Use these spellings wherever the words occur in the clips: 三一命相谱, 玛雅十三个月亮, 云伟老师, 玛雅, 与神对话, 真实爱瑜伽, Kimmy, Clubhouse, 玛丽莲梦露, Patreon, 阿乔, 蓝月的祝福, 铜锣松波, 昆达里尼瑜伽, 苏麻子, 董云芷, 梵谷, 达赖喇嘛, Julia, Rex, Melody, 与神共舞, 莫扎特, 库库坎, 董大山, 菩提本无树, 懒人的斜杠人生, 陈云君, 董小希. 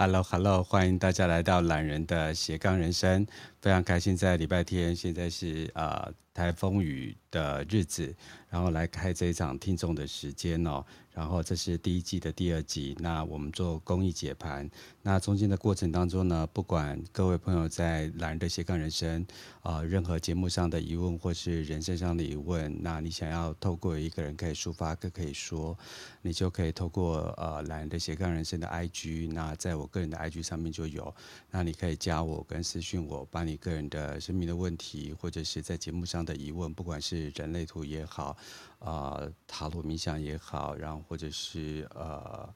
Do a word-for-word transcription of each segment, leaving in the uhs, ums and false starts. Hello Hello， 欢迎大家来到懒人的斜杠人生，非常开心在礼拜天，现在是呃台风雨的日子，然后来开这一场听众的时间哦。然后这是第一季的第二集，那我们做公益解盘，那中间的过程当中呢，不管各位朋友在懒人的斜杠人生呃任何节目上的疑问或是人生上的疑问，那你想要透过一个人可以抒发可以说，你就可以透过呃懒人的斜杠人生的 I G， 那在我个人的 I G 上面就有，那你可以加我跟私讯我，把你个人的生命的问题或者是在节目上的疑问，不管是人类图也好，呃塔罗冥想也好，然后或者是呃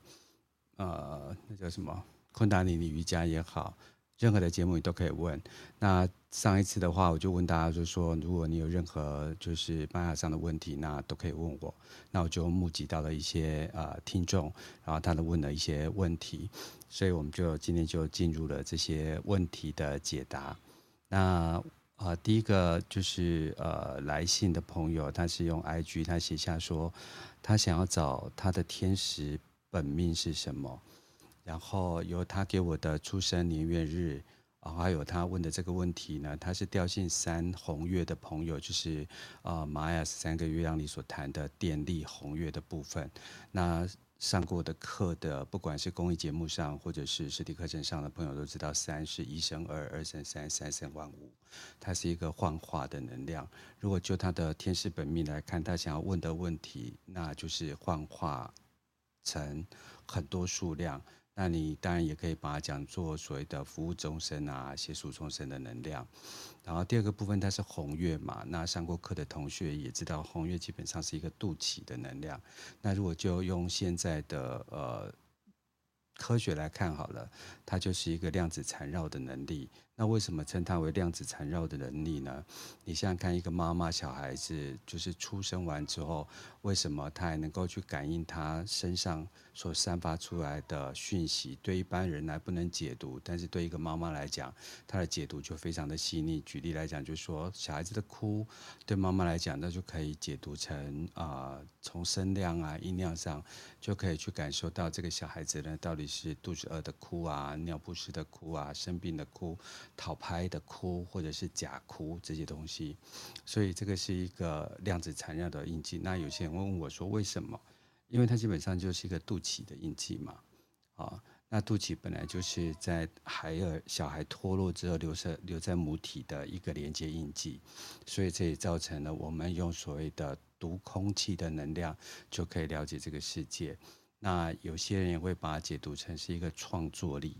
呃那叫什么昆达里尼瑜伽也好，任何的节目你都可以问。那上一次的话我就问大家，就说如果你有任何就是玛雅上的问题，那都可以问我，那我就募集到了一些呃听众，然后他们问了一些问题，所以我们就今天就进入了这些问题的解答。那呃、第一个就是呃来信的朋友，他是用 I G， 他写下说他想要找他的天使本命是什么，然后由他给我的出生年月日，然后还有他问的这个问题呢，他是调性三红月的朋友，就是呃玛雅十三个月亮里所谈的电力红月的部分。那上过的课的，不管是公益节目上或者是实体课程上的朋友都知道，三是一生二，二生三，三生万物，它是一个幻化的能量。如果就他的天使本命来看，他想要问的问题，那就是幻化成很多数量。那你当然也可以把它讲做所谓的服务众生啊，协助众生的能量。然后第二个部分，它是红月嘛，那上过课的同学也知道，红月基本上是一个肚脐的能量。那如果就用现在的呃科学来看好了，它就是一个量子缠绕的能力。那为什么称它为量子缠绕的能力呢？你想想看，一个妈妈小孩子就是出生完之后，为什么她还能够去感应她身上所散发出来的讯息？对一般人来不能解读，但是对一个妈妈来讲，她的解读就非常的细腻。举例来讲，就是说小孩子的哭，对妈妈来讲，那就可以解读成啊，从、呃、声量啊、音量上，就可以去感受到这个小孩子呢到底是肚子饿的哭啊，尿不湿的哭啊，生病的哭，讨拍的哭，或者是假哭，这些东西。所以这个是一个量子缠绕的印记。那有些人问我说为什么？因为它基本上就是一个肚脐的印记嘛。啊，那肚脐本来就是在孩儿小孩脱落之后留在留在母体的一个连接印记，所以这也造成了我们用所谓的读空气的能量就可以了解这个世界。那有些人也会把它解读成是一个创作力。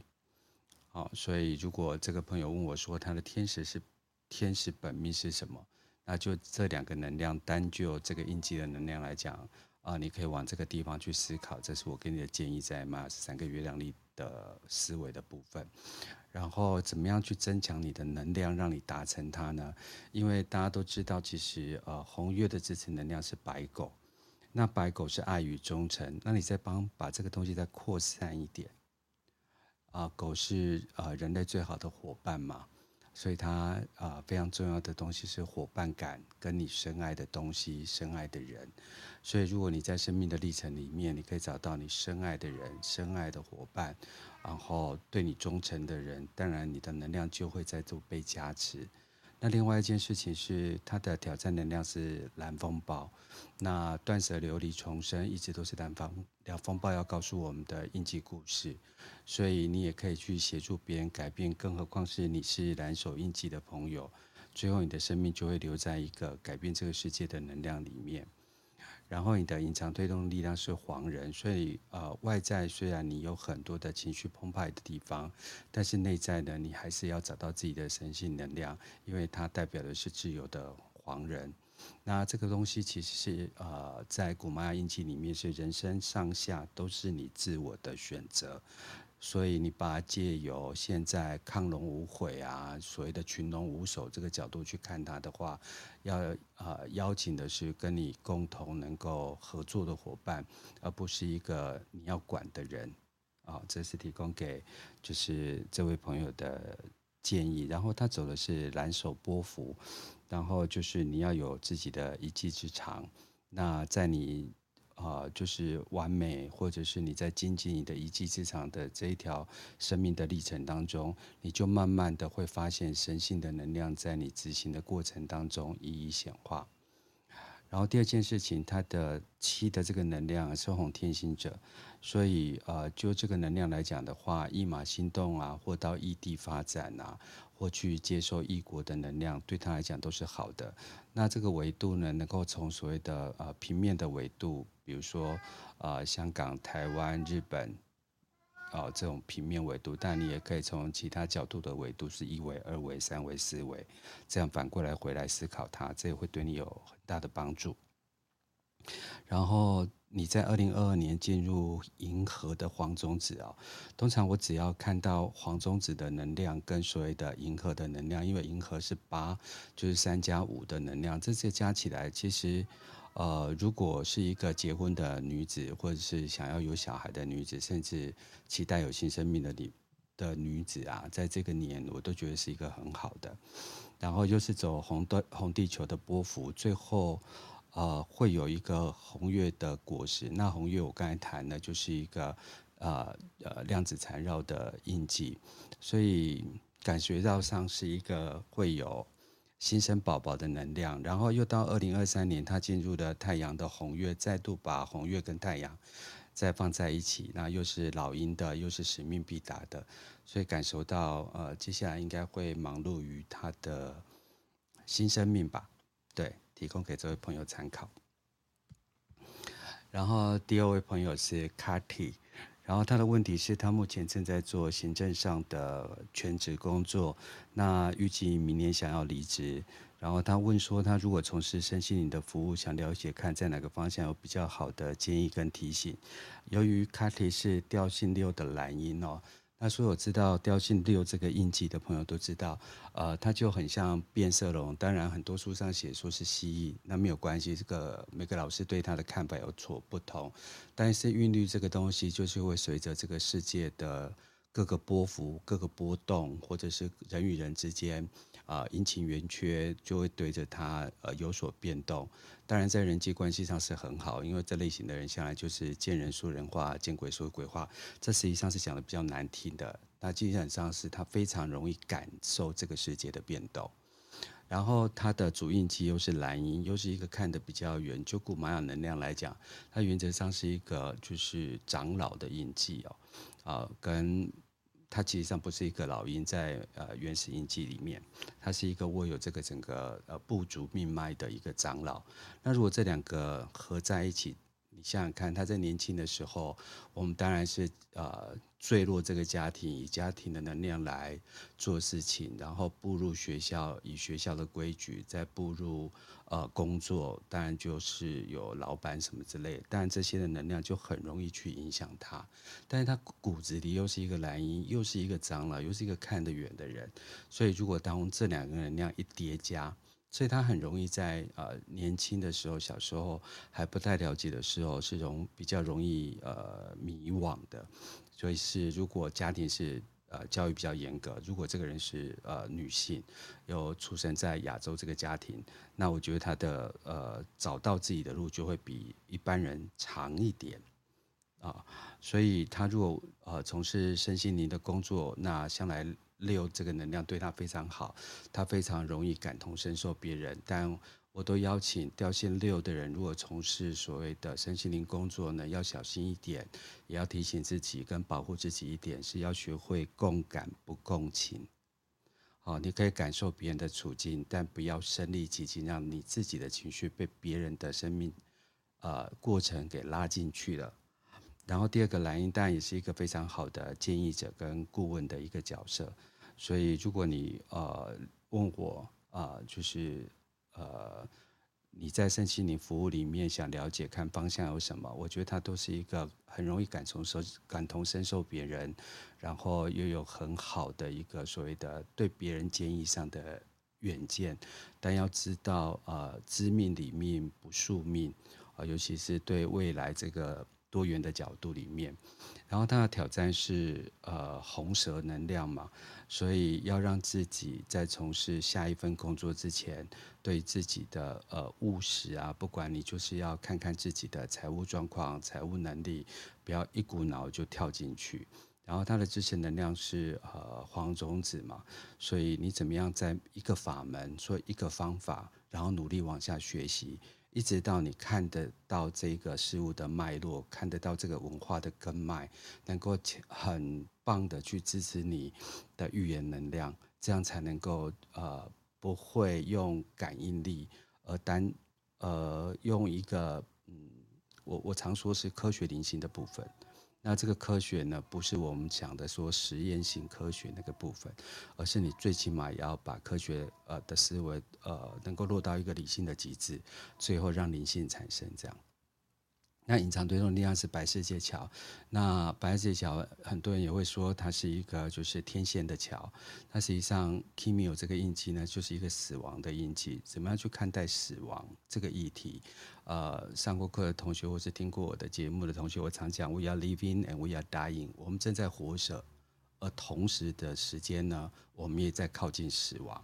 好，所以如果这个朋友问我说他的天使是天使本命是什么，那就这两个能量，单就这个印记的能量来讲啊、呃，你可以往这个地方去思考，这是我给你的建议，在玛雅十三个月亮历的思维的部分。然后怎么样去增强你的能量，让你达成它呢？因为大家都知道，其实呃红月的支持能量是白狗。那白狗是爱与忠诚，那你再帮把这个东西再扩散一点，啊、呃，狗是呃人类最好的伙伴嘛，所以它啊、呃、非常重要的东西是伙伴感，跟你深爱的东西、深爱的人。所以如果你在生命的历程里面，你可以找到你深爱的人、深爱的伙伴，然后对你忠诚的人，当然你的能量就会再度被加持。那另外一件事情是，它的挑战能量是蓝风暴，那断舍流离重生一直都是蓝风蓝风暴要告诉我们的印记故事，所以你也可以去协助别人改变，更何况是你是蓝手印记的朋友，最后你的生命就会留在一个改变这个世界的能量里面。然后你的隐藏推动力量是黄人，所以呃外在虽然你有很多的情绪澎湃的地方，但是内在呢，你还是要找到自己的神性能量，因为它代表的是自由的黄人。那这个东西其实是呃在古玛雅印记里面是人生上下都是你自我的选择，所以你把它借由现在亢龙无悔啊，所谓的群龙无首这个角度去看它的话，要呃邀请的是跟你共同能够合作的伙伴，而不是一个你要管的人啊、哦。这是提供给就是这位朋友的建议。然后他走的是蓝手波符，然后就是你要有自己的一技之长，那在你呃、就是完美，或者是你在经济你的一技之长的这一条生命的历程当中，你就慢慢的会发现神性的能量在你执行的过程当中一一显化。然后第二件事情，它的七的这个能量是红天行者，所以呃，就这个能量来讲的话，一马心动啊，或到异地发展啊，或去接受异国的能量，对他来讲都是好的。那这个维度呢，能够从所谓的呃平面的维度，比如说呃香港、台湾、日本，哦、呃、这种平面维度，但你也可以从其他角度的维度，是一维、二维、三维、四维，这样反过来回来思考它，这也会对你有很大的帮助。然后你在二零二二年进入银河的黄种子啊、哦，通常我只要看到黄种子的能量跟所谓的银河的能量，因为银河是八，就是三加五的能量，这些加起来其实，呃，如果是一个结婚的女子，或者是想要有小孩的女子，甚至期待有新生命的你的女子啊，在这个年我都觉得是一个很好的。然后又是走红的红地球的波幅，最后。呃，会有一个红月的果实。那红月我刚才谈的就是一个呃呃量子缠绕的印记，所以感觉到上是一个会有新生宝宝的能量。然后又到二零二三年，它进入了太阳的红月，再度把红月跟太阳再放在一起，那又是老鹰的，又是使命必达的，所以感受到呃接下来应该会忙碌于它的新生命吧，对。提供给这位朋友参考。然后第二位朋友是 Cathy， 然后他的问题是，他目前正在做行政上的全职工作，那预计明年想要离职。然后他问说，他如果从事身心灵的服务，想了解看在哪个方向有比较好的建议跟提醒。由于 Cathy 是调性六的蓝鹰哦。那所有知道调性六这个印记的朋友都知道，呃，它就很像变色龙。当然，很多书上写说是蜥蜴，那没有关系，这个每个老师对它的看法有所不同。但是韵律这个东西，就是会随着这个世界的各个波幅、各个波动，或者是人与人之间，啊、呃，阴晴圆缺，就会对着它呃有所变动。当然，在人际关系上是很好，因为这类型的人下来就是见人说人话，见鬼说鬼话。这实际上是讲的比较难听的，那基本上是他非常容易感受这个世界的变动。然后他的主印记又是蓝鹰，又是一个看得比较远。就古玛雅能量来讲，它原则上是一个就是长老的印记哦，呃、跟。它其实上不是一个老鹰，在呃原始印记里面，它是一个握有这个整个呃部族命脉的一个长老。那如果这两个合在一起，你想想看，他在年轻的时候，我们当然是呃坠落这个家庭，以家庭的能量来做事情，然后步入学校，以学校的规矩，再步入呃工作，当然就是有老板什么之类的，当然这些的能量就很容易去影响他。但是他骨子里又是一个蓝鹰，又是一个长老，又是一个看得远的人，所以如果当这两个能量一叠加，所以他很容易在呃年轻的时候，小时候还不太了解的时候，是容比较容易呃迷惘的。所以是如果家庭是呃教育比较严格，如果这个人是呃女性，又出生在亚洲这个家庭，那我觉得他的呃找到自己的路就会比一般人长一点。啊，所以他如果呃从事身心灵的工作，那向来六这个能量对他非常好，他非常容易感同身受别人。但我都邀请调性六的人，如果从事所谓的身心灵工作呢，要小心一点，也要提醒自己跟保护自己一点，是要学会共感不共情。好，你可以感受别人的处境，但不要身临其境，让你自己的情绪被别人的生命呃过程给拉进去了。然后第二个蓝鹰当然也是一个非常好的建议者跟顾问的一个角色，所以如果你呃问我啊、呃，就是呃你在身心灵服务里面想了解看方向有什么，我觉得它都是一个很容易感同身感同身受别人，然后又有很好的一个所谓的对别人建议上的远见，但要知道呃知命理命不宿命啊、呃，尤其是对未来这个。多元的角度里面。然后它的挑战是呃红蛇能量嘛，所以要让自己在从事下一份工作之前，对自己的呃务实啊，不管你就是要看看自己的财务状况、财务能力，不要一股脑就跳进去。然后它的支持能量是呃黄种子嘛，所以你怎么样在一个法门做一个方法，然后努力往下学习，一直到你看得到这个事物的脉络，看得到这个文化的根脉，能够很棒的去支持你的预言能量，这样才能够呃不会用感应力而单呃用一个嗯我我常说是科学灵性的部分。那这个科学呢，不是我们讲的说实验性科学那个部分，而是你最起码也要把科学呃的思维呃能够落到一个理性的极致，最后让灵性产生这样。那隐藏推动力量是白世界桥，那白世界桥很多人也会说它是一个就是天线的桥，那实际上 Kimmy 有这个印记呢，就是一个死亡的印记，怎么样去看待死亡这个议题。呃，上过课的同学或是听过我的节目的同学，我常讲 We are living and we are dying， 我们正在活着，而同时的时间呢，我们也在靠近死亡。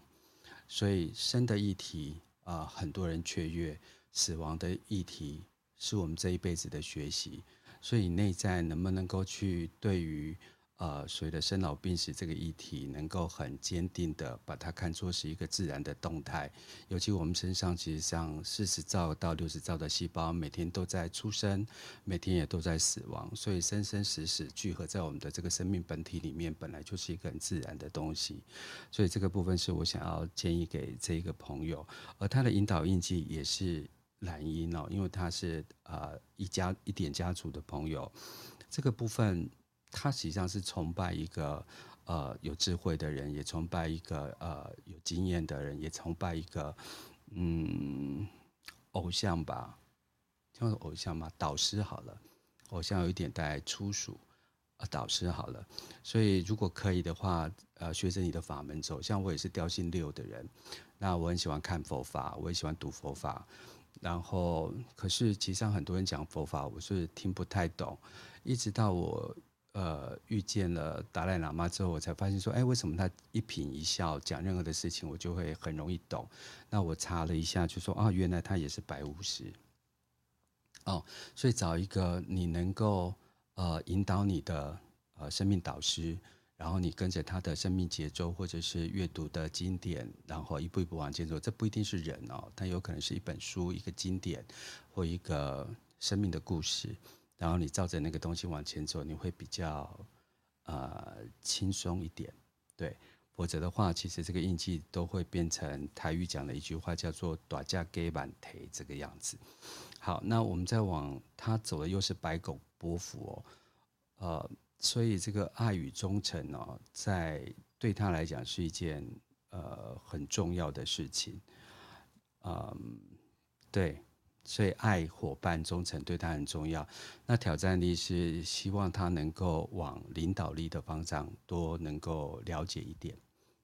所以生的议题、呃、很多人雀跃，死亡的议题是我们这一辈子的学习。所以内在能不能够去对于呃所谓的生老病死这个议题，能够很坚定的把它看作是一个自然的动态。尤其我们身上其实上四十兆到六十兆的细胞，每天都在出生，每天也都在死亡，所以生生死死聚合在我们的这个生命本体里面，本来就是一个很自然的东西。所以这个部分是我想要建议给这个朋友，而他的引导印记也是蓝鹰哦，因为他是呃一家一点家族的朋友，这个部分他实际上是崇拜一个呃有智慧的人，也崇拜一个呃有经验的人，也崇拜一个嗯偶像吧，叫偶像嘛，导师好了，偶像有一点带粗俗。导师好了，所以如果可以的话，呃，学着你的法门走。像我也是调性六的人，那我很喜欢看佛法，我也喜欢读佛法。然后，可是其实上很多人讲佛法，我是听不太懂。一直到我呃遇见了达赖喇嘛之后，我才发现说，哎，为什么他一颦一笑讲任何的事情，我就会很容易懂？那我查了一下，就说啊，原来他也是白巫师。哦，所以找一个你能够。呃，引导你的呃生命导师，然后你跟着他的生命节奏，或者是阅读的经典，然后一步一步往前走。这不一定是人哦，它有可能是一本书、一个经典或一个生命的故事。然后你照着那个东西往前走，你会比较呃轻松一点。对，否则的话，其实这个印记都会变成台语讲的一句话，叫做“大家给满台”这个样子。好，那我们再往他走的又是白狗。波幅哦，呃，所以这个爱与忠诚哦，在对他来讲是一件呃很重要的事情，嗯，对，所以爱、伙伴、忠诚对他很重要。那挑战力是希望他能够往领导力的方向多能够了解一点，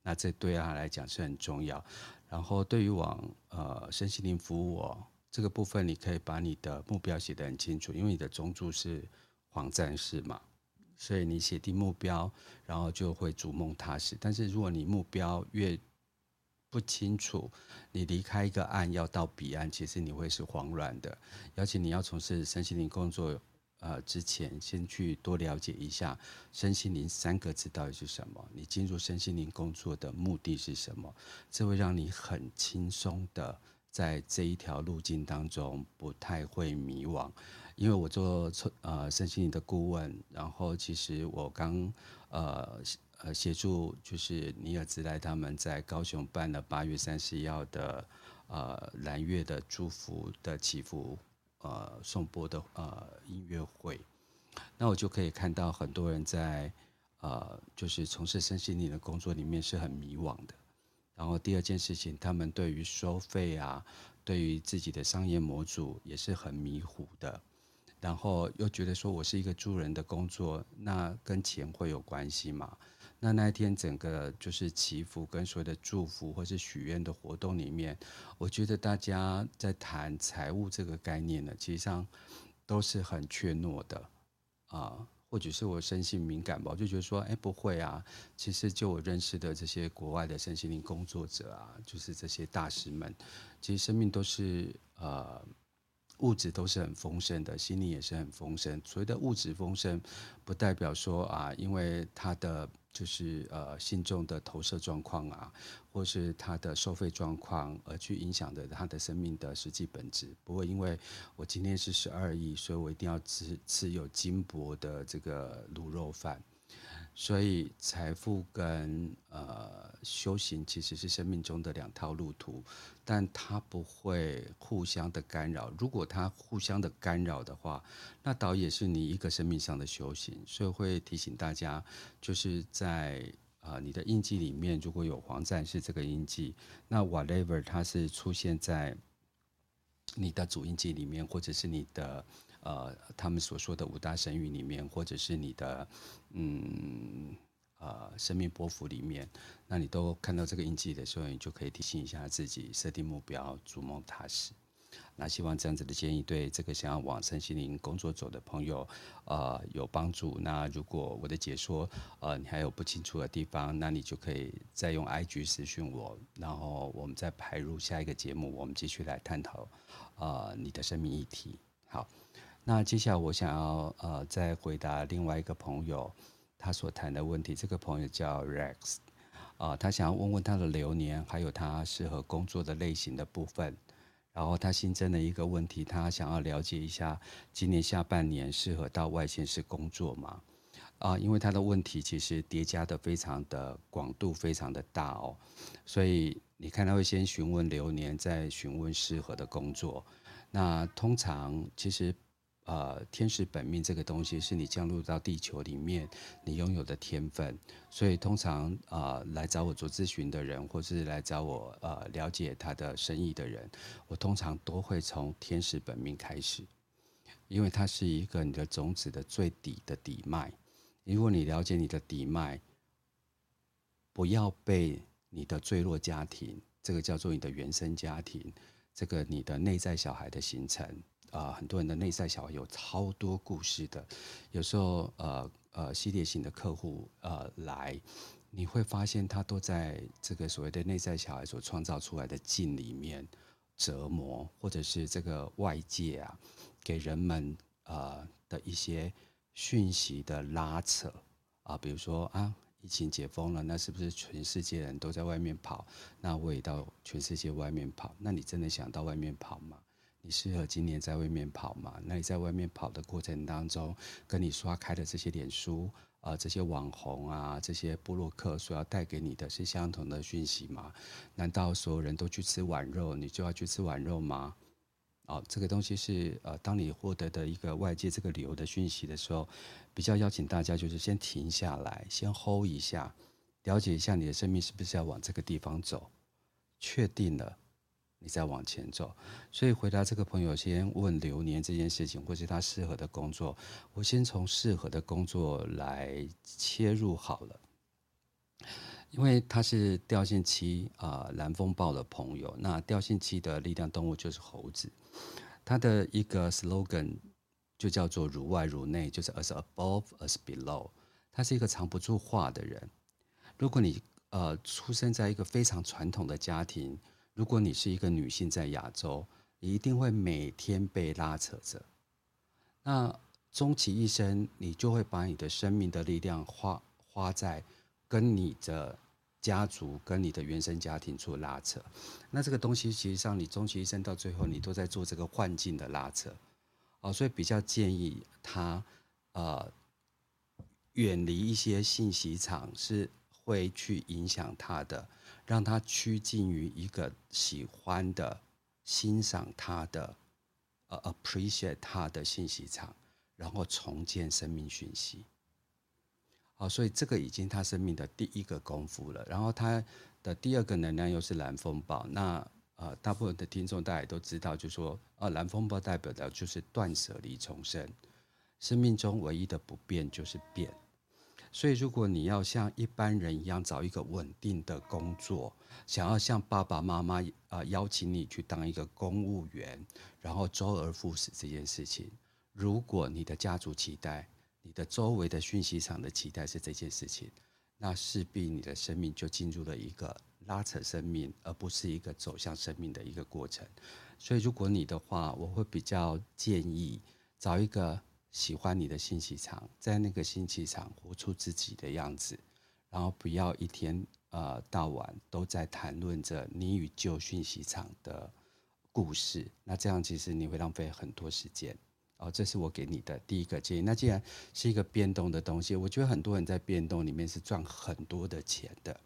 那这对他来讲是很重要。然后对于往呃身心灵服务哦。这个部分你可以把你的目标写得很清楚，因为你的中柱是黄战士嘛，所以你写定目标，然后就会逐梦踏实。但是如果你目标越不清楚，你离开一个岸要到彼岸，其实你会是慌乱的。而且你要从事身心灵工作，呃，之前先去多了解一下身心灵三个字到底是什么，你进入身心灵工作的目的是什么，这会让你很轻松的。在这一条路径当中不太会迷惘，因为我做呃身心灵的顾问，然后其实我刚呃呃协助就是尼尔直来他们在高雄办了八月三十一号的呃蓝月的祝福的祈福呃颂钵的呃音乐会，那我就可以看到很多人在呃就是从事身心灵的工作里面是很迷惘的。然后第二件事情，他们对于收费啊，对于自己的商业模组也是很迷糊的，然后又觉得说我是一个助人的工作，那跟钱会有关系吗？那那一天整个就是祈福跟所谓的祝福或是许愿的活动里面，我觉得大家在谈财务这个概念呢，其实上都是很怯懦的啊、呃，或者是我身心敏感吧，我就觉得说，哎，不会啊。其实就我认识的这些国外的身心灵工作者啊，就是这些大师们，其实生命都是呃。物质都是很丰盛的，心灵也是很丰盛。所谓的物质丰盛，不代表说啊，因为他的就是呃信众的投射状况啊，或是他的收费状况而去影响的他的生命的实际本质。不会因为我今天是十二亿，所以我一定要吃吃有金箔的这个卤肉饭。所以财富跟呃修行其实是生命中的两套路途，但它不会互相的干扰。如果它互相的干扰的话，那倒也是你一个生命上的修行。所以会提醒大家，就是在呃你的印记里面，如果有黄战士这个印记，那 whatever 它是出现在你的主印记里面，或者是你的。呃，他们所说的五大神域里面，或者是你的，嗯，呃，生命波幅里面，那你都看到这个印记的时候，你就可以提醒一下自己，设定目标，逐梦踏实。那希望这样子的建议对这个想要往身心灵工作走的朋友，呃，有帮助。那如果我的解说，呃，你还有不清楚的地方，那你就可以再用 I G 私讯我，然后我们再排入下一个节目，我们继续来探讨，呃，你的生命议题。好。那接下来我想要呃再回答另外一个朋友他所谈的问题。这个朋友叫 Rex， 呃他想要问问他的流年，还有他适合工作的类型的部分。然后他新增了一个问题，他想要了解一下今年下半年适合到外县市工作吗？啊、呃，因为他的问题其实叠加的非常的广度，非常的大哦，所以你看他会先询问流年，再询问适合的工作。那通常其实。呃，天使本命这个东西是你降落到地球里面你拥有的天分，所以通常呃来找我做咨询的人，或是来找我呃了解他的生意的人，我通常都会从天使本命开始，因为它是一个你的种子的最底的底脉。如果你了解你的底脉，不要被你的坠落家庭，这个叫做你的原生家庭，这个你的内在小孩的形成。呃、很多人的内在小孩有超多故事的，有时候呃呃系列型的客户呃来，你会发现他都在这个所谓的内在小孩所创造出来的境里面折磨，或者是这个外界啊给人们呃的一些讯息的拉扯啊、呃，比如说啊。疫情解封了，那是不是全世界人都在外面跑？那我也到全世界外面跑。那你真的想到外面跑吗？你适合今年在外面跑吗？那你在外面跑的过程当中，跟你刷开的这些脸书啊、呃，这些网红啊，这些部落客所要带给你的是相同的讯息吗？难道所有人都去吃碗肉，你就要去吃碗肉吗？哦，这个东西是呃，当你获得的一个外界这个流的讯息的时候，比较邀请大家就是先停下来，先 hold 一下，了解一下你的生命是不是要往这个地方走，确定了，你再往前走。所以回答这个朋友先问流年这件事情，或是他适合的工作，我先从适合的工作来切入好了。因为他是调性七啊蓝风暴的朋友，那调性七的力量动物就是猴子，他的一个 slogan 就叫做如外如内，就是 as above as below。他是一个藏不住话的人。如果你呃出生在一个非常传统的家庭，如果你是一个女性在亚洲，你一定会每天被拉扯着。那终其一生，你就会把你的生命的力量花花在。跟你的家族、跟你的原生家庭做拉扯，那这个东西其实上你终其一生到最后，你都在做这个幻境的拉扯，哦，所以比较建议他呃远离一些信息场，是会去影响他的，让他趋近于一个喜欢的、欣赏他的、呃 appreciate 他的信息场，然后重建生命讯息。好，所以这个已经他生命的第一个功夫了。然后他的第二个能量又是蓝风暴。那呃，大部分的听众大家都知道，就说呃，蓝风暴代表的就是断舍离重生，生命中唯一的不变就是变。所以如果你要像一般人一样找一个稳定的工作，想要像爸爸妈妈呃邀请你去当一个公务员，然后周而复始这件事情，如果你的家族期待，你的周围的讯息场的期待是这件事情，那势必你的生命就进入了一个拉扯生命，而不是一个走向生命的一个过程。所以如果你的话，我会比较建议找一个喜欢你的新气场，在那个新气场活出自己的样子，然后不要一天、呃、到晚都在谈论着你与旧讯息场的故事，那这样其实你会浪费很多时间。哦，这是我给你的第一个建议。那既然是一个变动的东西，我觉得很多人在变动里面是赚很多的钱的。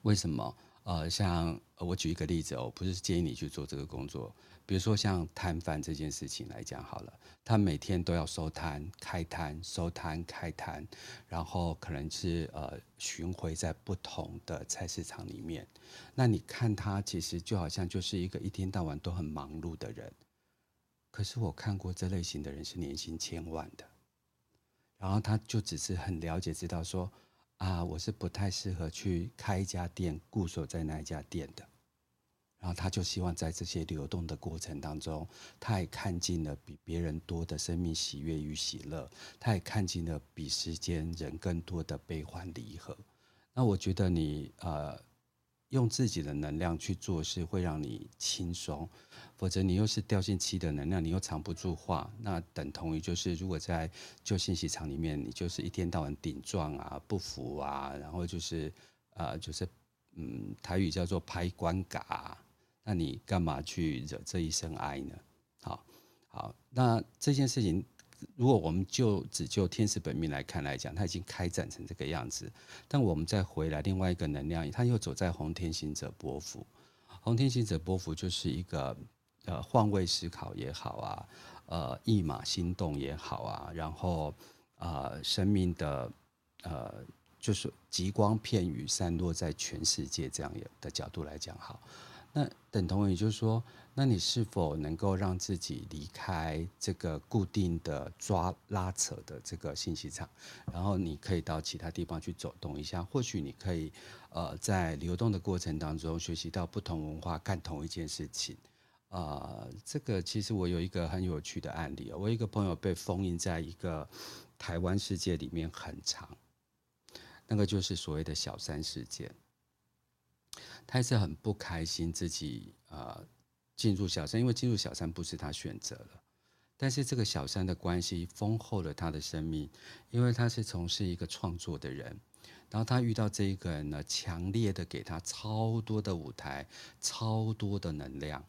为什么？呃，像我举一个例子哦，我不是建议你去做这个工作。比如说像摊贩这件事情来讲好了，他每天都要收摊、开摊、收摊、开摊，然后可能是呃巡回在不同的菜市场里面。那你看他其实就好像就是一个一天到晚都很忙碌的人。可是我看过这类型的人是年薪千万的，然后他就只是很了解知道说啊，我是不太适合去开一家店固守在那一家店的。然后他就希望在这些流动的过程当中，他也看尽了比别人多的生命喜悦与喜乐，他也看尽了比世间人更多的悲欢离合。那我觉得你呃用自己的能量去做事会让你轻松，否则你又是掉进气的能量，你又藏不住话，那等同于就是如果在旧信息场里面，你就是一天到晚顶撞啊、不服啊，然后就是呃就是嗯台语叫做拍关嘎、啊。那你干嘛去惹这一身哀呢？好，好，那这件事情，如果我们就只就天使本命来看来讲，它已经开展成这个样子。但我们再回来另外一个能量，它又走在红天行者波符。红天行者波符就是一个呃换位思考也好啊，呃一马心动也好啊，然后呃生命的呃。就是极光片羽散落在全世界这样的角度来讲，好，那等同于就是说，那你是否能够让自己离开这个固定的抓拉扯的这个信息场，然后你可以到其他地方去走动一下，或许你可以呃在流动的过程当中学习到不同文化干同一件事情。呃，这个其实我有一个很有趣的案例，我有一个朋友被封印在一个台湾世界里面很长。那个就是所谓的小三事件，他也是很不开心自己呃进入小三，因为进入小三不是他选择了，但是这个小三的关系丰厚了他的生命，因为他是从事一个创作的人，然后他遇到这一个人呢，强烈的给他超多的舞台，超多的能量，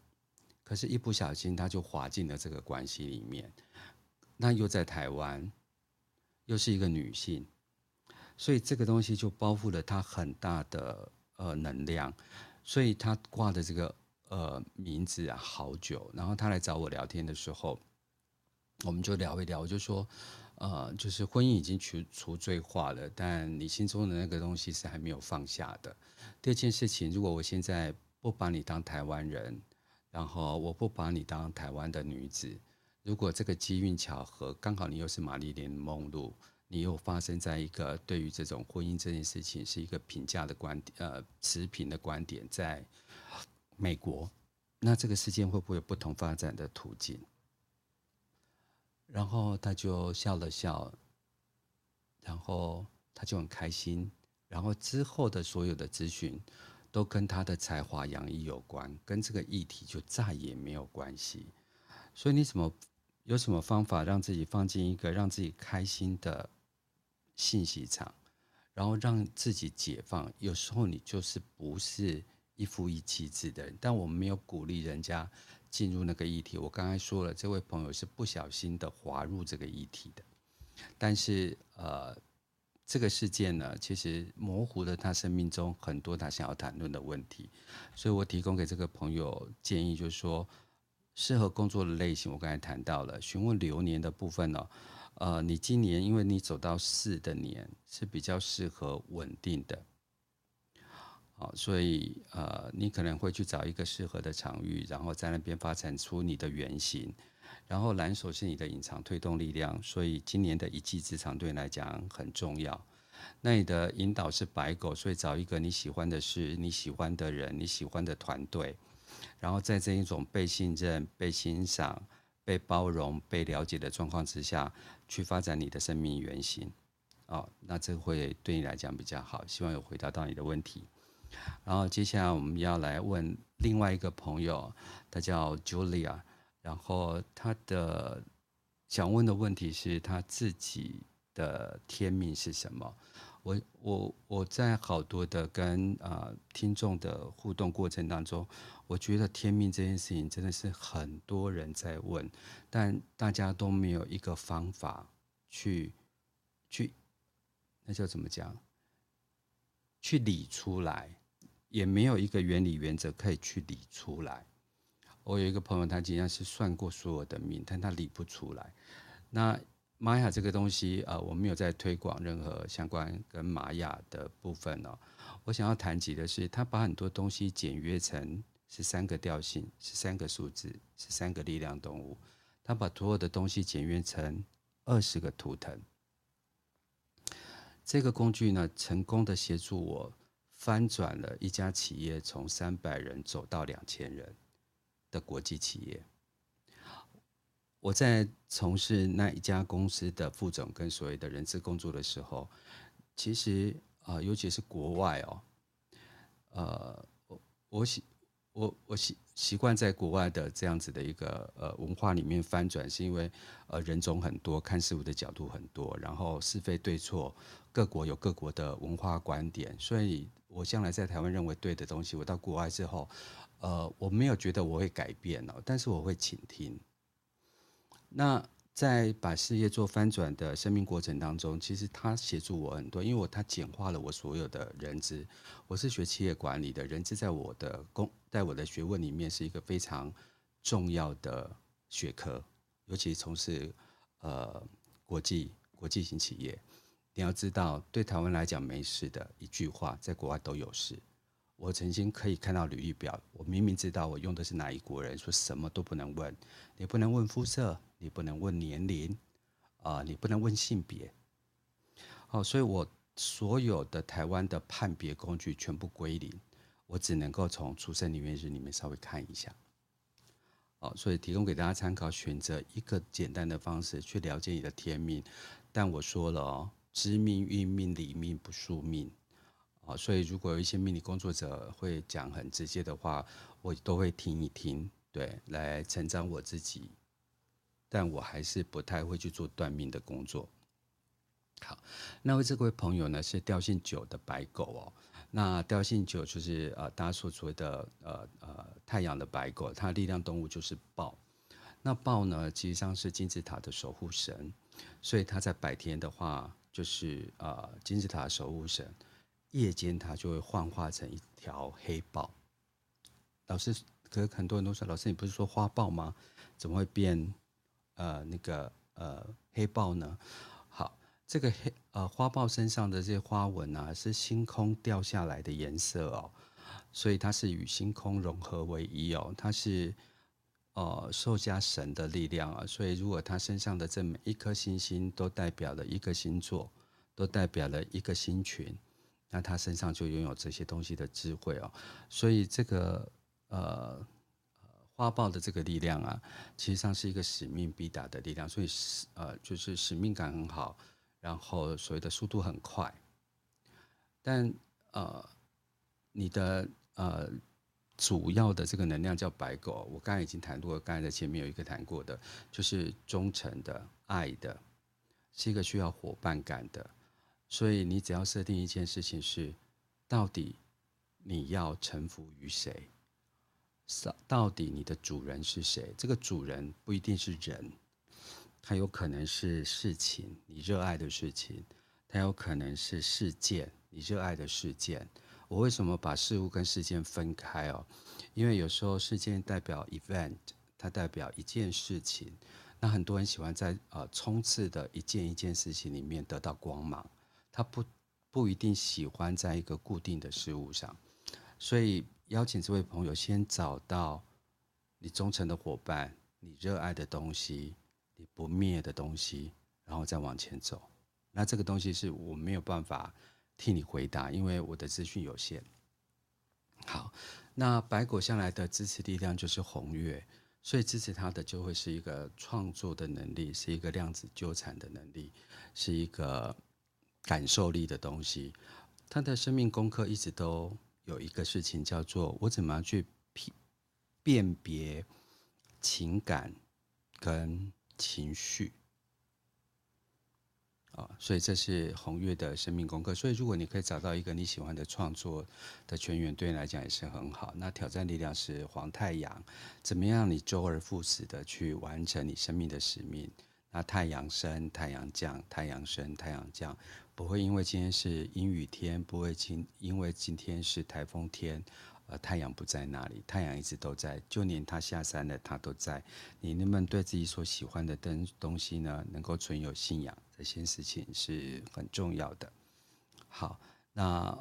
可是一不小心他就滑进了这个关系里面，那又在台湾，又是一个女性。所以这个东西就包覆了他很大的呃能量，所以他挂的这个呃名字啊好久。然后他来找我聊天的时候，我们就聊一聊，我就说，呃，就是婚姻已经除除罪化了，但你心中的那个东西是还没有放下的。第二件事情，如果我现在不把你当台湾人，然后我不把你当台湾的女子，如果这个机运巧合，刚好你又是玛丽莲梦露。你又发生在一个对于这种婚姻这件事情是一个评价的观点，呃，持平的观点，在美国，那这个事件会不会有不同发展的途径？然后他就笑了笑，然后他就很开心，然后之后的所有的咨询都跟他的才华洋溢有关，跟这个议题就再也没有关系。所以你怎么有什么方法让自己放进一个让自己开心的信息场，然后让自己解放？有时候你就是不是一夫一妻制的人，但我们没有鼓励人家进入那个议题。我刚才说了，这位朋友是不小心的滑入这个议题的，但是呃，这个事件呢，其实模糊了他生命中很多他想要谈论的问题，所以我提供给这个朋友建议，就是说。适合工作的类型，我刚才谈到了。询问流年的部分哦，呃，你今年因为你走到四的年，是比较适合稳定的，好，所以呃，你可能会去找一个适合的场域，然后在那边发展出你的原型。然后蓝手是你的隐藏推动力量，所以今年的一技之长对你来讲很重要。那你的引导是白狗，所以找一个你喜欢的事、你喜欢的人、你喜欢的团队。然后在这一种被信任、被欣赏、被包容、被了解的状况之下去发展你的生命原型、哦、那这会对你来讲比较好。希望有回答到你的问题。然后接下来我们要来问另外一个朋友，他叫 Julia， 然后他的想问的问题是他自己的天命是什么。我我我在好多的跟呃听众的互动过程当中，我觉得天命这件事情真的是很多人在问，但大家都没有一个方法去去那叫怎么讲，去理出来，也没有一个原理原则可以去理出来。我有一个朋友，他竟然是算过所有的命，但他理不出来。那玛雅这个东西、呃、我没有在推广任何相关跟玛雅的部分、哦、我想要谈及的是它把很多东西简约成是三个调性，是三个数字，是三个力量动物，它把所有的东西简约成二十个图腾。这个工具呢，成功的协助我翻转了一家企业从三百人走到两千人的国际企业。我在从事那一家公司的副总跟所谓的人资工作的时候，其实、呃、尤其是国外哦，呃，我习我我习习惯在国外的这样子的一个呃文化里面翻转，是因为呃人种很多，看事物的角度很多，然后是非对错，各国有各国的文化观点，所以我向来在台湾认为对的东西，我到国外之后，呃，我没有觉得我会改变哦，但是我会倾听。那在把事业做翻转的生命过程当中，其实他协助我很多，因为我他简化了我所有的人资。我是学企业管理的，人资在我的工在我的学问里面是一个非常重要的学科，尤其从事呃国际国际型企业。你要知道，对台湾来讲没事的一句话，在国外都有事。我曾经可以看到履历表，我明明知道我用的是哪一国人，说什么都不能问，你不能问肤色，你不能问年龄、呃、你不能问性别、哦、所以我所有的台湾的判别工具全部归零，我只能够从出生年月日里面稍微看一下、哦、所以提供给大家参考，选择一个简单的方式去了解你的天命。但我说了哦，知命运命理命不宿命，所以如果有一些命理工作者会讲很直接的话，我都会听一听，对，来成长我自己，但我还是不太会去做断命的工作。好，那位这位朋友呢是调性九的白狗哦，那调性九就是、呃、大家所说的、呃呃、太阳的白狗，它力量动物就是豹。那豹呢其实上是金字塔的守护神，所以它在白天的话就是、呃、金字塔的守护神，夜间它就会幻化成一条黑豹。老师，可是很多人都说，老师你不是说花豹吗？怎么会变呃那个呃黑豹呢？好，这个黑呃花豹身上的这些花纹啊，是星空掉下来的颜色哦，所以它是与星空融合为一哦，它是呃受加神的力量啊，所以如果它身上的这每一颗星星都代表了一个星座，都代表了一个星群。那他身上就拥有这些东西的智慧哦，所以这个呃花豹的这个力量啊，其实上是一个使命必达的力量，所以呃就是使命感很好，然后所谓的速度很快，但呃你的呃主要的这个能量叫白狗，我刚才已经谈过，刚才在前面有一个谈过的，就是忠诚的、爱的，是一个需要伙伴感的。所以你只要设定一件事情是，到底你要臣服于谁？到底你的主人是谁？这个主人不一定是人，它有可能是事情，你热爱的事情，它有可能是事件，你热爱的事件。我为什么把事物跟事件分开哦？因为有时候事件代表 event， 它代表一件事情。那很多人喜欢在呃冲刺的一件一件事情里面得到光芒。他 不, 不一定喜欢在一个固定的事物上，所以邀请这位朋友先找到你忠诚的伙伴，你热爱的东西，你不灭的东西，然后再往前走。那这个东西是我没有办法替你回答，因为我的资讯有限。好，那白狗向来的支持力量就是红月，所以支持他的就会是一个创作的能力，是一个量子纠缠的能力，是一个感受力的东西。他的生命功课一直都有一个事情叫做我怎么样去辨别情感跟情绪、哦、所以这是红月的生命功课。所以如果你可以找到一个你喜欢的创作的泉源，对你来讲也是很好。那挑战力量是黄太阳，怎么样你周而复始的去完成你生命的使命。那太阳升太阳降，太阳升太阳降，不会因为今天是阴雨天，不会因为今天是台风天，呃，太阳不在那里，太阳一直都在，就连它下山了，它都在。你能不能对自己所喜欢的东西呢，能够存有信仰，这件事情是很重要的。好，那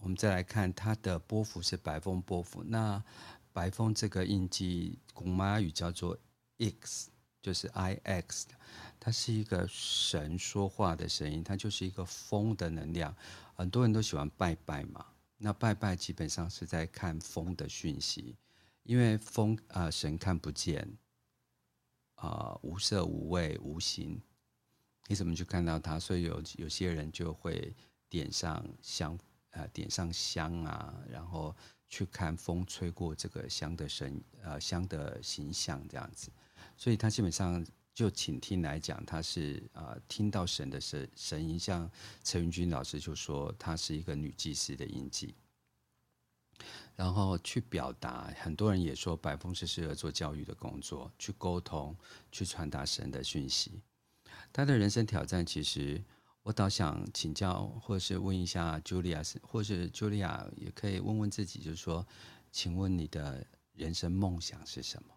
我们再来看它的波符是白风波符。那白风这个印记，古玛雅语叫做 X， 就是 I X， 它是一个神说话的声音，它就是一个风的能量。很多人都喜欢拜拜嘛。那拜拜基本上是在看风的讯息，因为风、呃、神看不见、呃、无色无味无形，你怎么去看到它？所以 有, 有些人就会点上香、呃、点上香啊，然后去看风吹过这个香的神、呃、香的形象这样子。所以它基本上就倾听来讲，他是、呃、听到神的神神音，像陈云君老师就说，他是一个女祭司的印记。然后去表达，很多人也说白风是适合做教育的工作，去沟通，去传达神的讯息。他的人生挑战，其实我倒想请教，或是问一下 Julia， 或是 Julia 也可以问问自己，就是说，请问你的人生梦想是什么？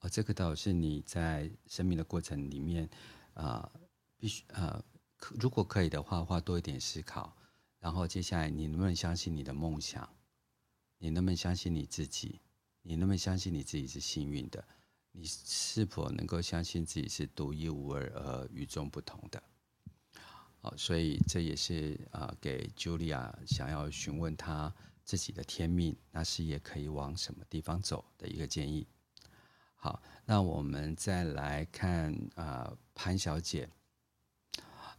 哦、这个倒是你在生命的过程里面、呃必须呃、如果可以的话，花多一点思考。然后接下来你能不能相信你的梦想，你能不能相信你自己，你能不能相信你自己是幸运的，你是否能够相信自己是独一无二而与众不同的、哦、所以这也是、呃、给 Julia 想要询问她自己的天命，那事业可以往什么地方走的一个建议。好，那我们再来看、呃、潘小姐、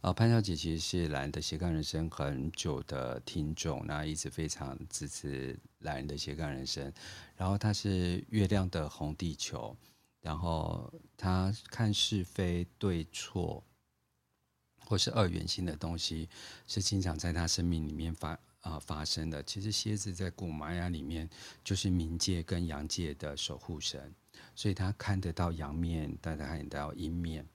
呃、潘小姐其实是懒的斜杠人生很久的听众，那一直非常支持懒的斜杠人生。然后她是月亮的红地球，然后她看是非对错或是二元性的东西是经常在她生命里面发呃、发生的。其实蝎子在古玛雅里面就是冥界跟阳界的守护神，所以他看得到阳面，但他看得到阴面。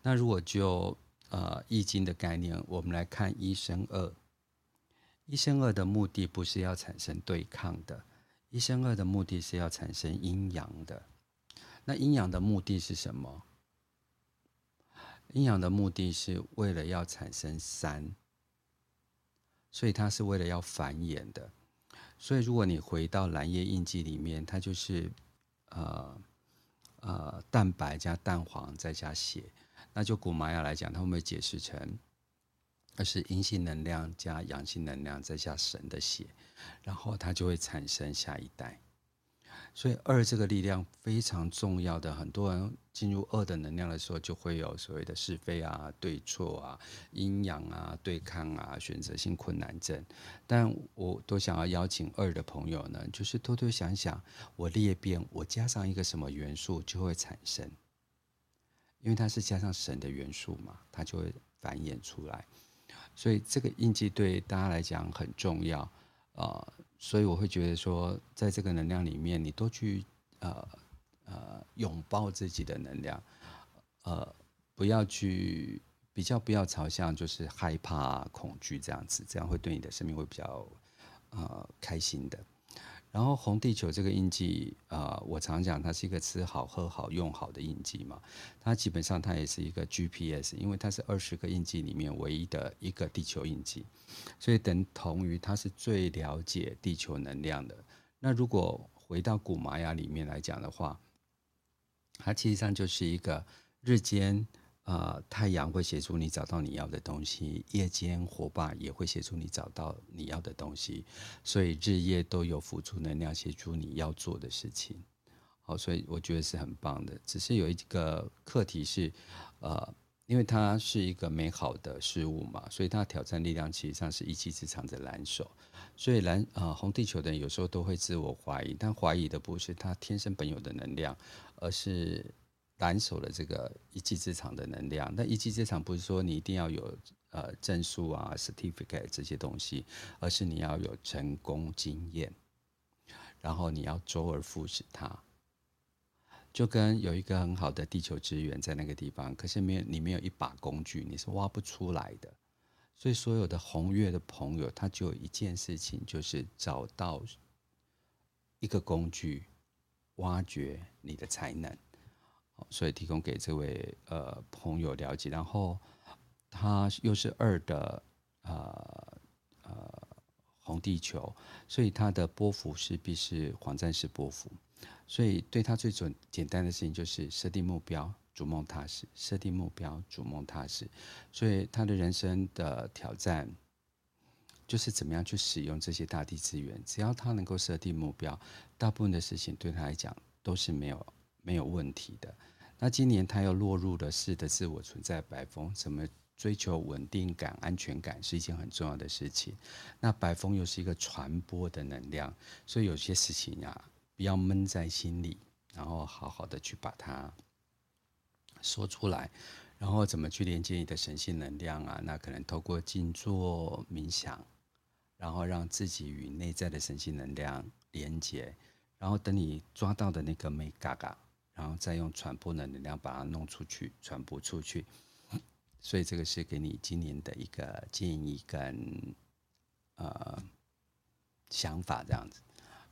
那如果就呃易经的概念，我们来看一生二。一生二的目的不是要产生对抗的，一生二的目的是要产生阴阳的。那阴阳的目的是什么？阴阳的目的是为了要产生三，所以它是为了要繁衍的。所以如果你回到蓝叶印记里面，它就是呃呃蛋白加蛋黄再加血。那就古玛雅来讲，它会解释成那是阴性能量加阳性能量再加神的血，然后它就会产生下一代。所以二这个力量非常重要的，很多人进入二的能量的时候，就会有所谓的是非啊、对错啊、阴阳啊、对抗啊、选择性困难症。但我都想要邀请二的朋友呢，就是多多想想，我裂变，我加上一个什么元素就会产生，因为它是加上神的元素嘛，它就会繁衍出来。所以这个印记对大家来讲很重要。呃，所以我会觉得说，在这个能量里面，你多去呃呃拥抱自己的能量，呃，不要去比较，不要朝向就是害怕、啊、恐惧这样子，这样会对你的生命会比较呃开心的。然后红地球这个印记，呃，我常讲它是一个吃好、喝好、用好的印记嘛，它基本上它也是一个 G P S， 因为它是二十个印记里面唯一的一个地球印记，所以等同于它是最了解地球能量的。那如果回到古玛雅里面来讲的话，它其实上就是一个日间呃，太阳会协助你找到你要的东西，夜间火把也会协助你找到你要的东西，所以日夜都有辅助能量协助你要做的事情。好，所以我觉得是很棒的。只是有一个课题是，呃，因为它是一个美好的事物嘛，所以它挑战力量其实上是一气之长的蓝手。所以蓝呃红地球的人有时候都会自我怀疑，但怀疑的不是他天生本有的能量，而是蓝手的这个一技之长的能量。那一技之长不是说你一定要有呃证书啊 certificate 这些东西，而是你要有成功经验，然后你要周而复始它。就跟有一个很好的地球资源在那个地方，可是没有你没有一把工具，你是挖不出来的。所以所有的红月的朋友，他就有一件事情，就是找到一个工具，挖掘你的才能。所以提供给这位呃朋友了解，然后他又是二的呃呃红地球，所以他的波幅势必是黄战士波幅，所以对他最准简单的事情就是设定目标，逐梦踏实，设定目标，逐梦踏实。所以他的人生的挑战就是怎么样去使用这些大地资源，只要他能够设定目标，大部分的事情对他来讲都是没有。没有问题的。那今年他又落入了是的自我存在白风，怎么追求稳定感、安全感是一件很重要的事情。那白风又是一个传播的能量，所以有些事情啊，不要闷在心里，然后好好的去把它说出来，然后怎么去连接你的神性能量啊？那可能透过静坐、冥想，然后让自己与内在的神性能量连接，然后等你抓到的那个美嘎嘎。然后再用传播的能量把它弄出去，传播出去。所以这个是给你今年的一个建议跟呃想法这样子。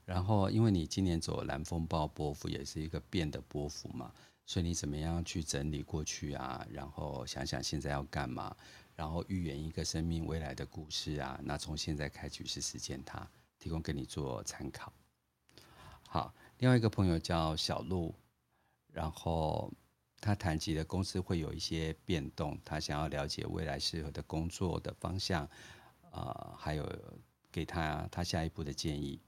然后因为你今年走蓝风暴波幅，也是一个变的波幅嘛，所以你怎么样去整理过去啊，然后想想现在要干嘛，然后预言一个生命未来的故事啊，那从现在开始去实践它，提供给你做参考。好，另外一个朋友叫小鹿。然后他谈及了公司会有一些变动，他想要了解未来适合的工作的方向，呃，还有给他他下一步的建议。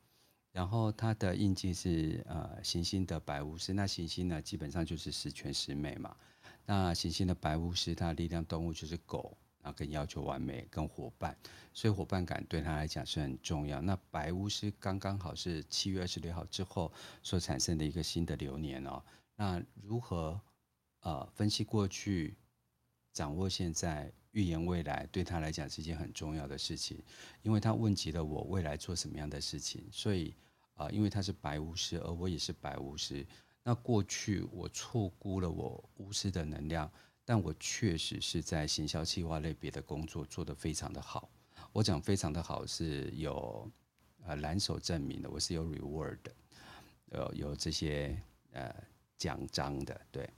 然后他的印记是呃行星的白巫师，那行星呢基本上就是十全十美嘛。那行星的白巫师，他的力量动物就是狗，然后更要求完美，跟伙伴，所以伙伴感对他来讲是很重要。那白巫师刚刚好是七月二十六号之后所产生的一个新的流年哦。那如何呃分析过去，掌握现在，预言未来，对他来讲是一件很重要的事情。因为他问及了我未来做什么样的事情，所以呃因为他是白巫师，而我也是白巫师，那过去我错估了我巫师的能量，但我确实是在行销企划类别的工作做得非常的好。我讲非常的好是有呃蓝手证明的，我是有 reward 的，呃有这些呃奖章的，对。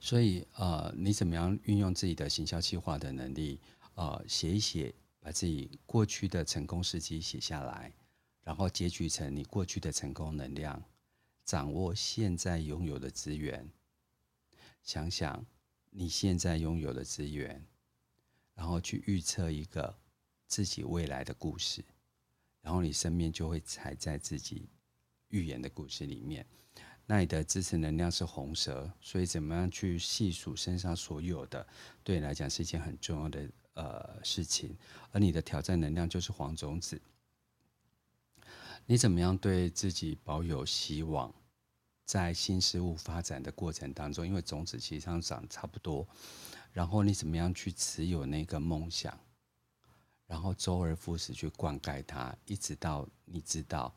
所以呃，你怎么样运用自己的行销企划的能力？呃，写一写，把自己过去的成功事迹写下来，然后截取成你过去的成功能量，掌握现在拥有的资源，想想你现在拥有的资源，然后去预测一个自己未来的故事，然后你身边就会踩在自己预言的故事里面。那你的支持能量是红蛇，所以怎么样去细数身上所有的，对你来讲是一件很重要的呃事情。而你的挑战能量就是黄种子，你怎么样对自己保有希望，在新事物发展的过程当中，因为种子其实上长差不多，然后你怎么样去持有那个梦想，然后周而复始去灌溉它，一直到你知道。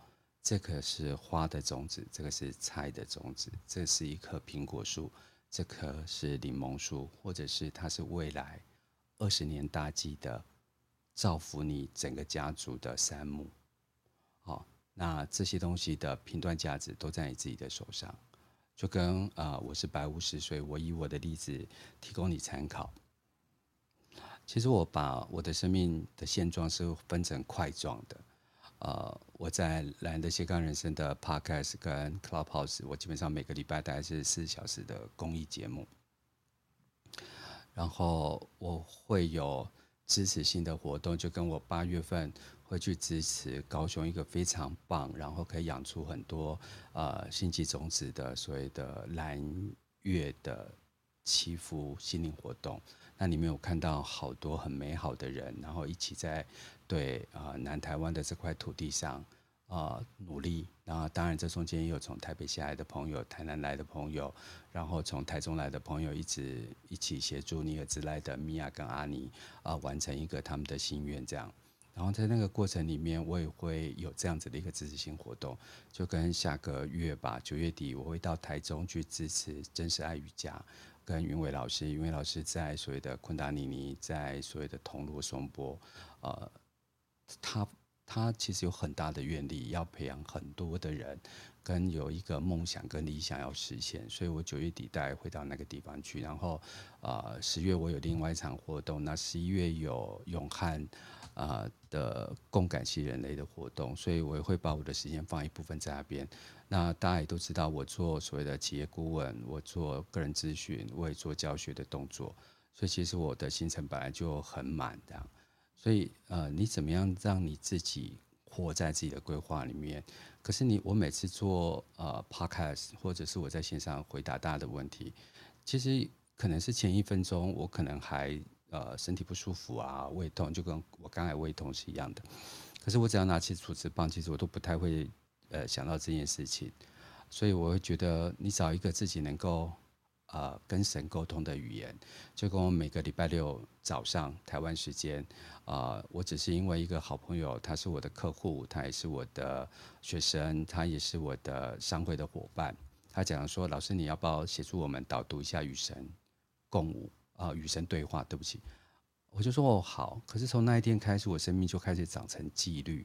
这个是花的种子，这个是菜的种子，这是一棵苹果树，这棵是柠檬树，或者是它是未来二十年大计的造福你整个家族的山木。好、哦，那这些东西的评断价值都在你自己的手上。就跟啊、呃，我是白巫师，所以我以我的例子提供你参考。其实我把我的生命的现状是分成块状的。呃，我在懒得斜杠人生的 Podcast 跟 Clubhouse， 我基本上每个礼拜大概是四小时的公益节目。然后我会有支持性的活动，就跟我八月份会去支持高雄一个非常棒，然后可以养出很多呃星际种子的所谓的蓝月的祈福心灵活动。那里面我看到好多很美好的人，然后一起在对、呃、南台湾的这块土地上呃努力。那当然这中间也有从台北下来的朋友，台南来的朋友，然后从台中来的朋友，一直一起协助尼尔之赖的米娅跟阿尼啊、呃、完成一个他们的心愿这样。然后在那个过程里面，我也会有这样子的一个支持性活动，就跟下个月吧，九月底我会到台中去支持真实爱瑜伽，跟云伟老师。云伟老师在所谓的昆达尼尼，在所谓的铜锣松波，呃，他他其实有很大的愿力，要培养很多的人，跟有一个梦想跟理想要实现。所以我九月底大概会到那个地方去。然后，呃，十月我有另外一场活动，那十一月有永汉。呃、的共感系人类的活动，所以我也会把我的时间放一部分在那边。那大家也都知道，我做所谓的企业顾问，我做个人咨询，我也做教学的动作，所以其实我的行程本来就很满这样。所以呃，你怎么样让你自己活在自己的规划里面？可是你我每次做呃 podcast 或者是我在线上回答大家的问题，其实可能是前一分钟我可能还。呃，身体不舒服啊，胃痛，就跟我刚才胃痛是一样的。可是我只要拿起储值棒，其实我都不太会呃想到这件事情，所以我会觉得你找一个自己能够呃跟神沟通的语言，就跟我每个礼拜六早上台湾时间，呃，我只是因为一个好朋友，他是我的客户，他也是我的学生，他也是我的商会的伙伴，他讲说老师你要不要协助我们导读一下与神共舞。呃，与神对话，对不起，我就说哦好。可是从那一天开始，我生命就开始长成纪律、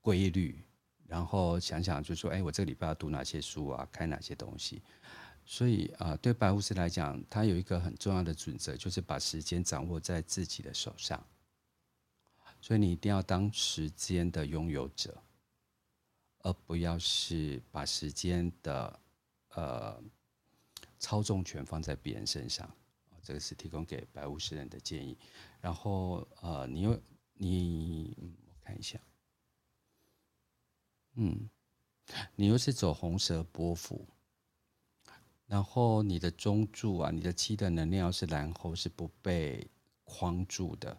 规律，然后想想就说，哎，我这个礼拜要读哪些书啊，看哪些东西。所以啊、呃，对白巫师来讲，他有一个很重要的准则，就是把时间掌握在自己的手上。所以你一定要当时间的拥有者，而不要是把时间的呃。操纵权放在别人身上，这个是提供给白巫师人的建议。然后呃，你有你、嗯，我看一下，嗯，你又是走红蛇波符，然后你的中柱啊，你的七的能量是蓝猴，是不被框住的，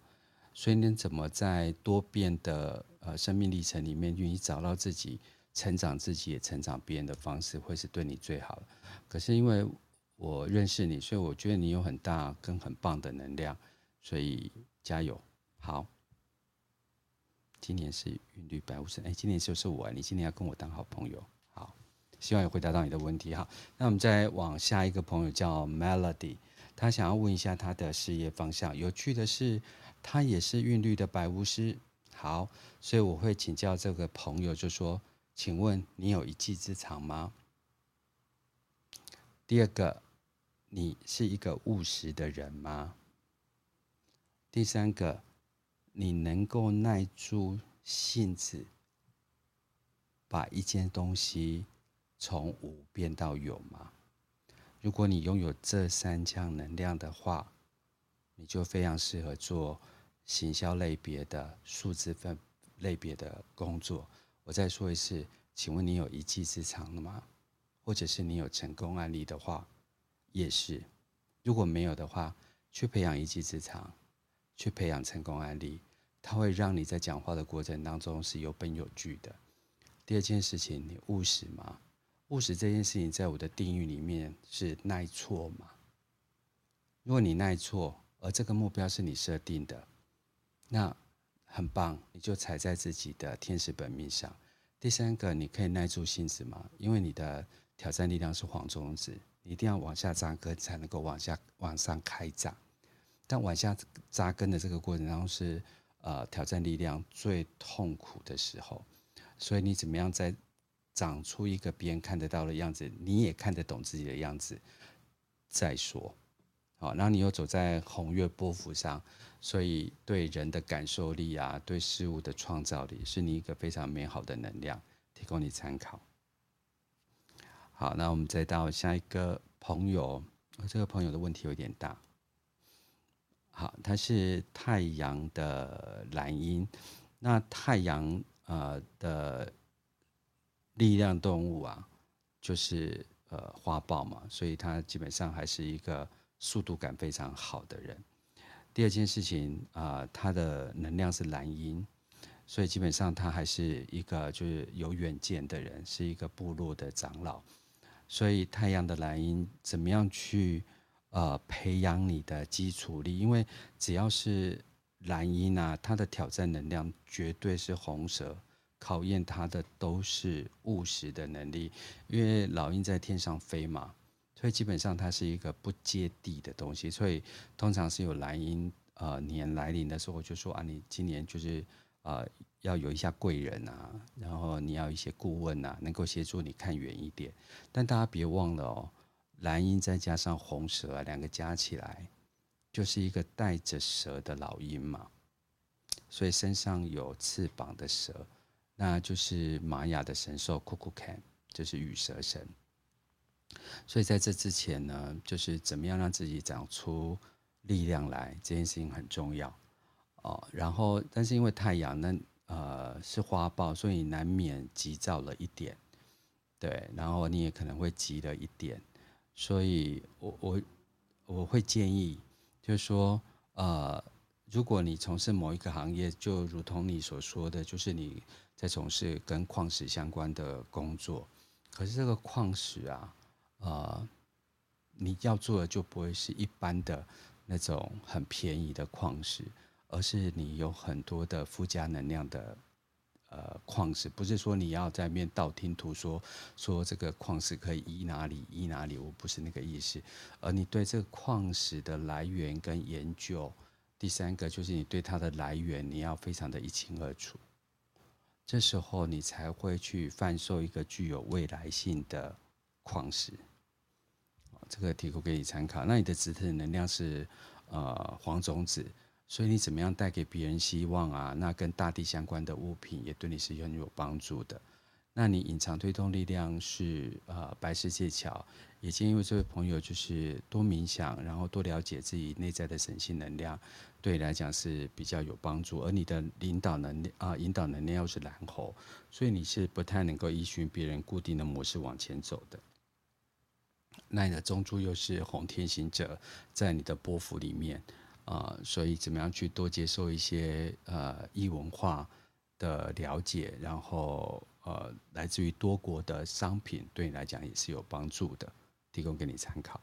所以你怎么在多变的呃生命历程里面，愿意找到自己成长自己也成长别人的方式，会是对你最好的。可是因为我认识你，所以我觉得你有很大跟很棒的能量，所以加油！好，今年是韵律白巫师，哎，今年就是我，你今年要跟我当好朋友，好，希望有回答到你的问题哈。那我们再往下一个朋友叫 Melody， 他想要问一下他的事业方向。有趣的是，他也是韵律的白巫师，好，所以我会请教这个朋友，就说，请问你有一技之长吗？第二个，你是一个务实的人吗？第三个，你能够耐住性子，把一件东西从无变到有吗？如果你拥有这三项能量的话，你就非常适合做行销类别的、数字分类别的工作。我再说一次，请问你有一技之长了吗？或者是你有成功案例的话，也是。如果没有的话，去培养一技之长，去培养成功案例，它会让你在讲话的过程当中是有本有据的。第二件事情，你务实吗？务实这件事情在我的定义里面是耐挫嘛。如果你耐挫，而这个目标是你设定的，那很棒，你就踩在自己的天使本命上。第三个，你可以耐住性子吗？因为你的挑战力量是黄种子，你一定要往下扎根才能够往下往上开展。但往下扎根的这个过程当中是呃挑战力量最痛苦的时候，所以你怎么样在长出一个别人看得到的样子，你也看得懂自己的样子再说。好，然后你又走在红月波幅上，所以对人的感受力啊，对事物的创造力，是你一个非常美好的能量，提供你参考。好，那我们再到下一个朋友这个朋友的问题有点大。好，它是太阳的蓝鹰。那太阳、呃、的力量动物啊，就是、呃、花豹嘛，所以它基本上还是一个速度感非常好的人。第二件事情、呃、它的能量是蓝鹰，所以基本上他还是一个就是有远见的人，是一个部落的长老。所以太阳的蓝鹰怎么样去、呃、培养你的基础力？因为只要是蓝鹰啊，它的挑战能量绝对是红蛇，考验它的都是务实的能力。因为老鹰在天上飞嘛，所以基本上它是一个不接地的东西。所以通常是有蓝鹰、呃、年来临的时候，我就说啊，你今年就是。呃、要有一下贵人啊，然后你要一些顾问啊，能够协助你看远一点。但大家别忘了哦，蓝鹰再加上红蛇啊，两个加起来就是一个带着蛇的老鹰嘛，所以身上有翅膀的蛇，那就是玛雅的神兽库库坎，就是羽蛇神。所以在这之前呢，就是怎么样让自己长出力量来，这件事情很重要。哦、然后但是因为太阳呢、呃、是花豹，所以难免急躁了一点，对，然后你也可能会急了一点，所以我我我会建议就是说、呃、如果你从事某一个行业，就如同你所说的，就是你在从事跟矿石相关的工作，可是这个矿石啊、呃、你要做的就不会是一般的那种很便宜的矿石，而是你有很多的附加能量的呃矿石，不是说你要在面道听途说说这个矿石可以依哪里依哪里，我不是那个意思。而你对这个矿石的来源跟研究，第三个就是你对它的来源你要非常的一清二楚，这时候你才会去贩售一个具有未来性的矿石。这个提供给你参考。那你的子子能量是呃黄种子。所以你怎么样带给别人希望啊？那跟大地相关的物品也对你是很有帮助的。那你隐藏推动力量是呃白世界桥，也建议这位朋友就是多冥想，然后多了解自己内在的神性能量，对你来讲是比较有帮助。而你的领导能啊、呃、引导能量又是蓝猴，所以你是不太能够依循别人固定的模式往前走的。那你的中柱又是红天行者，在你的波幅里面。呃、所以怎么样去多接受一些呃异文化的了解，然后呃来自于多国的商品，对你来讲也是有帮助的，提供给你参考。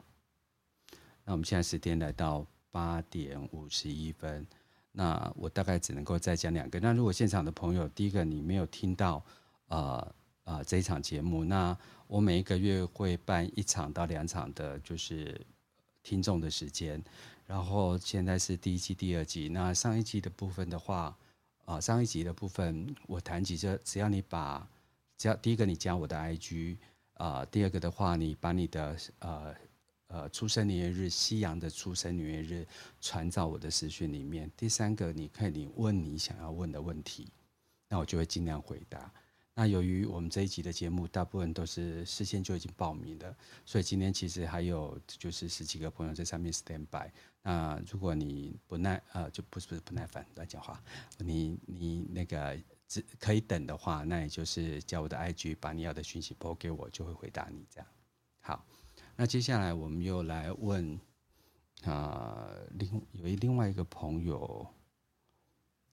那我们现在时间来到八点五十一分，那我大概只能够再讲两个。那如果现场的朋友，第一个你没有听到呃呃这一场节目，那我每一个月会办一场到两场的，就是听众的时间。然后现在是第一季、第二季。那上一季的部分的话，呃，上一集的部分我谈及这，只要你把，只要第一个你加我的 I G， 呃，第二个的话你把你的呃呃出生年月日，西洋的出生年月日传到我的私讯里面。第三个，你可以你问你想要问的问题，那我就会尽量回答。那由于我们这一集的节目大部分都是事先就已经报名了，所以今天其实还有就是十几个朋友在上面 stand by。那如果你不耐呃就不是不是不耐烦乱讲话，你你那个只可以等的话，那也就是加我的 I G， 把你要的讯息抛给我，就会回答你这样。好，那接下来我们又来问啊、呃，另有一另外一个朋友，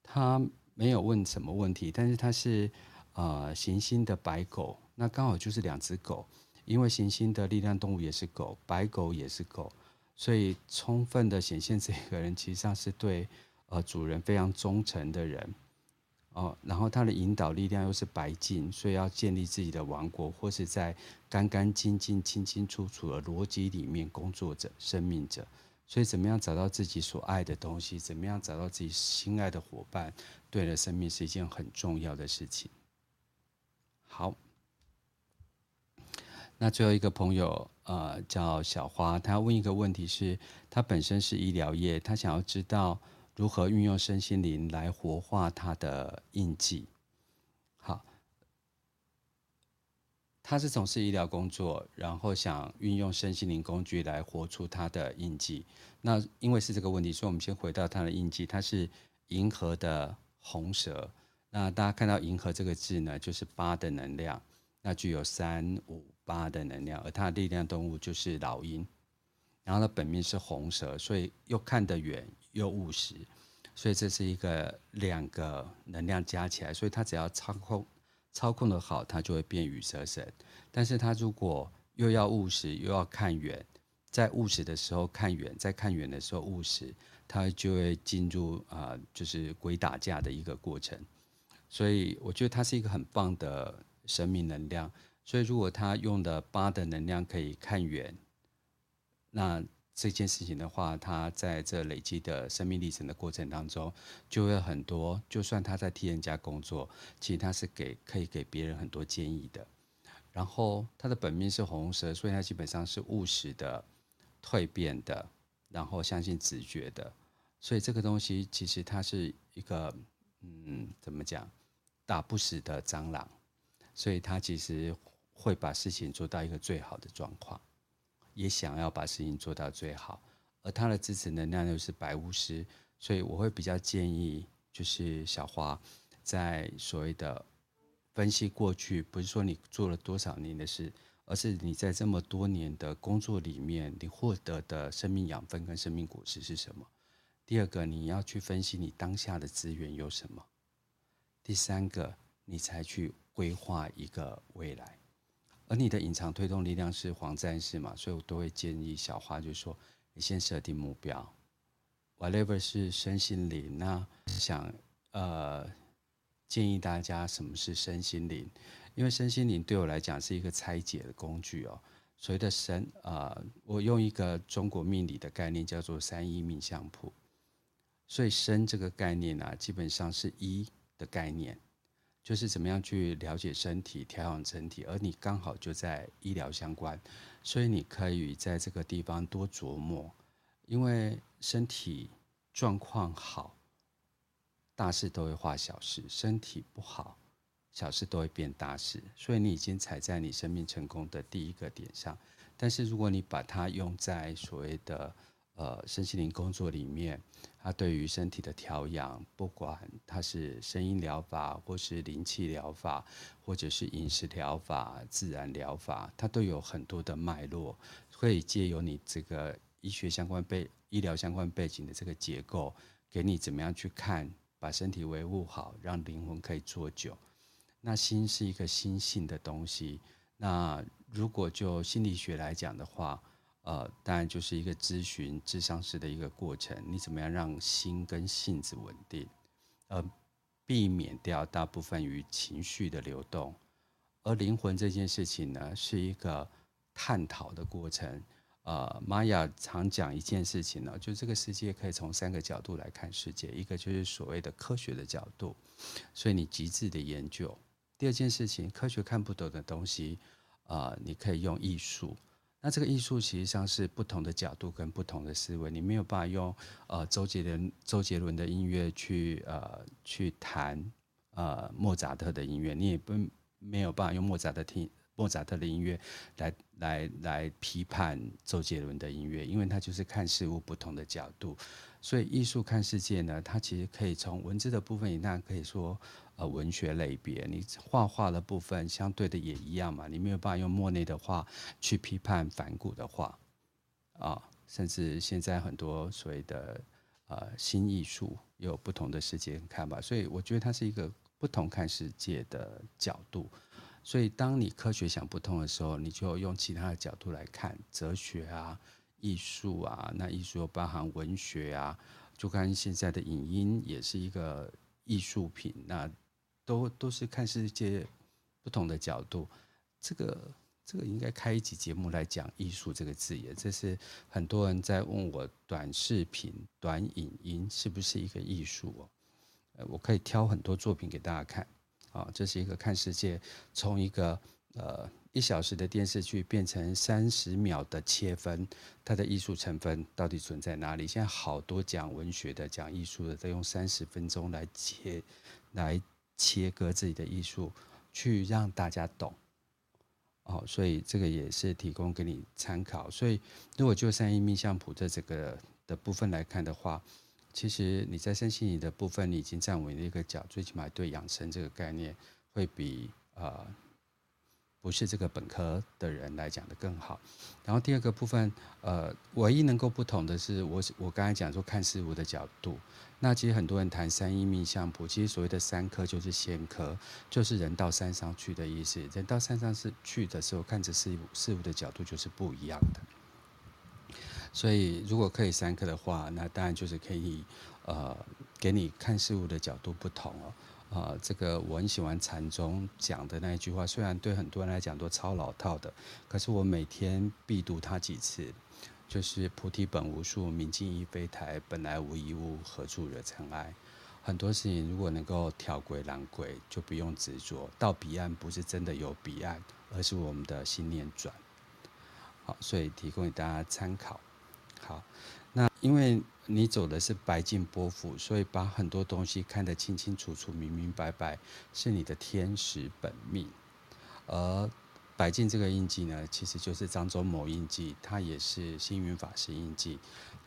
他没有问什么问题，但是他是。呃，行星的白狗，那刚好就是两只狗，因为行星的力量动物也是狗，白狗也是狗，所以充分的显现这个人其实上是对呃主人非常忠诚的人哦。然后他的引导力量又是白净，所以要建立自己的王国，或是在干干净净、清清楚楚的逻辑里面工作者、生命者。所以怎么样找到自己所爱的东西，怎么样找到自己心爱的伙伴，对了，生命是一件很重要的事情。好，那最后一个朋友，呃，叫小花，他问一个问题是，他本身是医疗业，他想要知道如何运用身心灵来活化他的印记。好，他是从事医疗工作，然后想运用身心灵工具来活出他的印记。那因为是这个问题，所以我们先回到他的印记，他是银河的红蛇。那大家看到银河这个字呢，就是八的能量，那具有三五八的能量，而他的力量动物就是老鹰。然后他本命是红蛇，所以又看得远又务实，所以这是一个两个能量加起来，所以他只要操控操控的好，他就会变羽蛇神。但是他如果又要务实又要看远，在务实的时候看远，在看远的时候务实，他就会进入、呃、就是鬼打架的一个过程。所以我觉得他是一个很棒的神明能量。所以如果他用的八的能量可以看远，那这件事情的话，他在这累积的生命历程的过程当中，就会很多。就算他在替人家工作，其实他是给可以给别人很多建议的。然后他的本命是红蛇，所以他基本上是务实的、蜕变的，然后相信直觉的。所以这个东西其实它是一个，嗯，怎么讲，打不死的蟑螂。所以他其实会把事情做到一个最好的状况。也想要把事情做到最好，而他的支持能量又是白巫师，所以我会比较建议，就是小花在所谓的分析过去，不是说你做了多少年的事，而是你在这么多年的工作里面，你获得的生命养分跟生命果实是什么。第二个，你要去分析你当下的资源有什么。第三个，你才去规划一个未来。而你的隐藏推动力量是黄战士嘛，所以我都会建议小花就是说，你先设定目标 whatever 是身心灵。那想呃建议大家什么是身心灵，因为身心灵对我来讲是一个拆解的工具哦。所谓的神呃，我用一个中国命理的概念叫做三一命相谱，所以身这个概念啊，基本上是一的概念。就是怎么样去了解身体，调养身体，而你刚好就在医疗相关，所以你可以在这个地方多琢磨。因为身体状况好，大事都会化小事，身体不好，小事都会变大事，所以你已经踩在你生命成功的第一个点上。但是如果你把它用在所谓的呃，身心灵工作里面，它对于身体的调养，不管它是声音疗法，或是灵气疗法，或者是饮食疗法、自然疗法，它都有很多的脉络，可以借由你这个医学相关背、医疗相关背景的这个结构，给你怎么样去看，把身体维护好，让灵魂可以做久。那心是一个心性的东西，那如果就心理学来讲的话，呃，当然就是一个咨询、智商师的一个过程。你怎么样让心跟性子稳定，呃，避免掉大部分于情绪的流动。而灵魂这件事情呢，是一个探讨的过程。呃，玛雅常讲一件事情呢，就这个世界可以从三个角度来看世界，一个就是所谓的科学的角度，所以你极致的研究。第二件事情，科学看不懂的东西，呃，你可以用艺术。那这个艺术其实上是不同的角度跟不同的思维，你没有办法用呃周杰伦周杰伦的音乐去呃去谈呃莫扎特的音乐，你也不没有办法用莫扎特听莫扎特的音乐来来来批判周杰伦的音乐，因为它就是看事物不同的角度。所以艺术看世界呢，它其实可以从文字的部分，那可以说呃文学类别，你画画的部分相对的也一样嘛，你没有办法用莫内的画去批判梵谷的画啊，甚至现在很多所谓的呃新艺术也有不同的世界看法，所以我觉得它是一个不同看世界的角度。所以当你科学想不通的时候，你就用其他的角度来看，哲学啊、艺术啊，那艺术包含文学啊，就看现在的影音也是一个艺术品，那都都是看世界不同的角度。这个这个应该开一集节目来讲艺术这个字眼，这是很多人在问我短视频、短影音是不是一个艺术哦？呃，我可以挑很多作品给大家看啊，这是一个看世界，从一个呃一小时的电视剧变成三十秒的切分，它的艺术成分到底存在哪里？现在好多讲文学的、讲艺术的，都用三十分钟来切来切割自己的艺术，去让大家懂。哦，所以这个也是提供给你参考。所以如果就三一命相谱的这个的部分来看的话，其实你在身心灵的部分你已经站稳了一个脚，最起码对养生这个概念会比呃不是这个本科的人来讲的更好。然后第二个部分，呃，唯一能够不同的是，我我刚才讲说看事物的角度。那其实很多人谈三一命相谱，其实所谓的三科就是仙科，就是人到山上去的意思。人到山上去的时候，看着事物事物的角度就是不一样的。所以如果可以三科的话，那当然就是可以呃给你看事物的角度不同哦。呃、这个我很喜欢禅宗讲的那一句话，虽然对很多人来讲都超老套的，可是我每天必读它几次，就是菩提本无树，明镜亦非台，本来无一物，何处惹尘埃。很多事情如果能够挑轨揽轨，就不用执着，到彼岸不是真的有彼岸，而是我们的心念转。好，所以提供给大家参考。好，那因为你走的是白净波幅，所以把很多东西看得清清楚楚、明明白白，是你的天时本命。而白净这个印记呢，其实就是漳州某印记，它也是星云法师印记，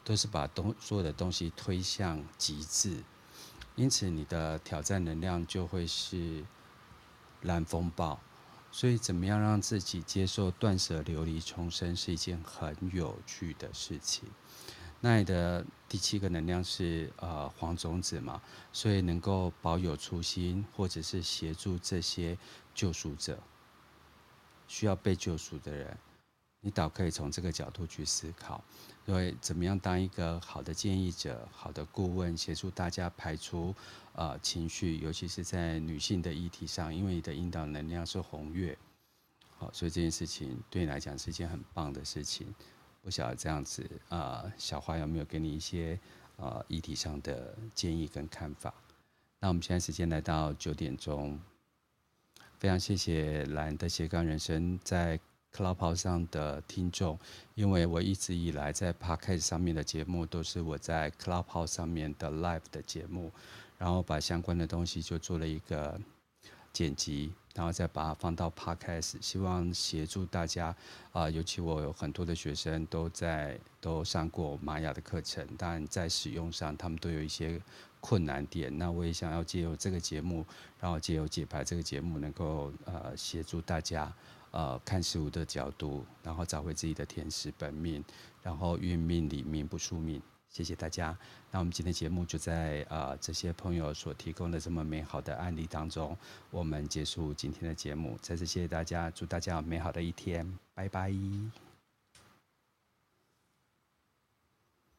都是把东所有的东西推向极致。因此，你的挑战能量就会是蓝风暴。所以，怎么样让自己接受断舍流离重生，是一件很有趣的事情。那你的第七个能量是呃黄种子嘛，所以能够保有初心，或者是协助这些救赎者，需要被救赎的人，你倒可以从这个角度去思考，因为怎么样当一个好的建议者、好的顾问，协助大家排除呃情绪，尤其是在女性的议题上，因为你的引导能量是红月，好，所以这件事情对你来讲是一件很棒的事情。不晓得这样子啊、呃，小花有没有给你一些呃议题上的建议跟看法？那我们现在时间来到九点钟，非常谢谢蓝的斜杠人生在 Clubhouse 上的听众，因为我一直以来在 Podcast 上面的节目都是我在 Clubhouse 上面的 Live 的节目，然后把相关的东西就做了一个剪辑，然后再把它放到 Podcast， 希望协助大家啊、呃，尤其我有很多的学生都在都上过玛雅的课程，但在使用上他们都有一些困难点。那我也想要借由这个节目，然后借由解牌这个节目，能够呃协助大家呃看事物的角度，然后找回自己的天时本命，然后运命理命不输命。谢谢大家，那我们今天节目就在呃这些朋友所提供的这么美好的案例当中，我们结束今天的节目。再次谢谢大家，祝大家有美好的一天，拜拜。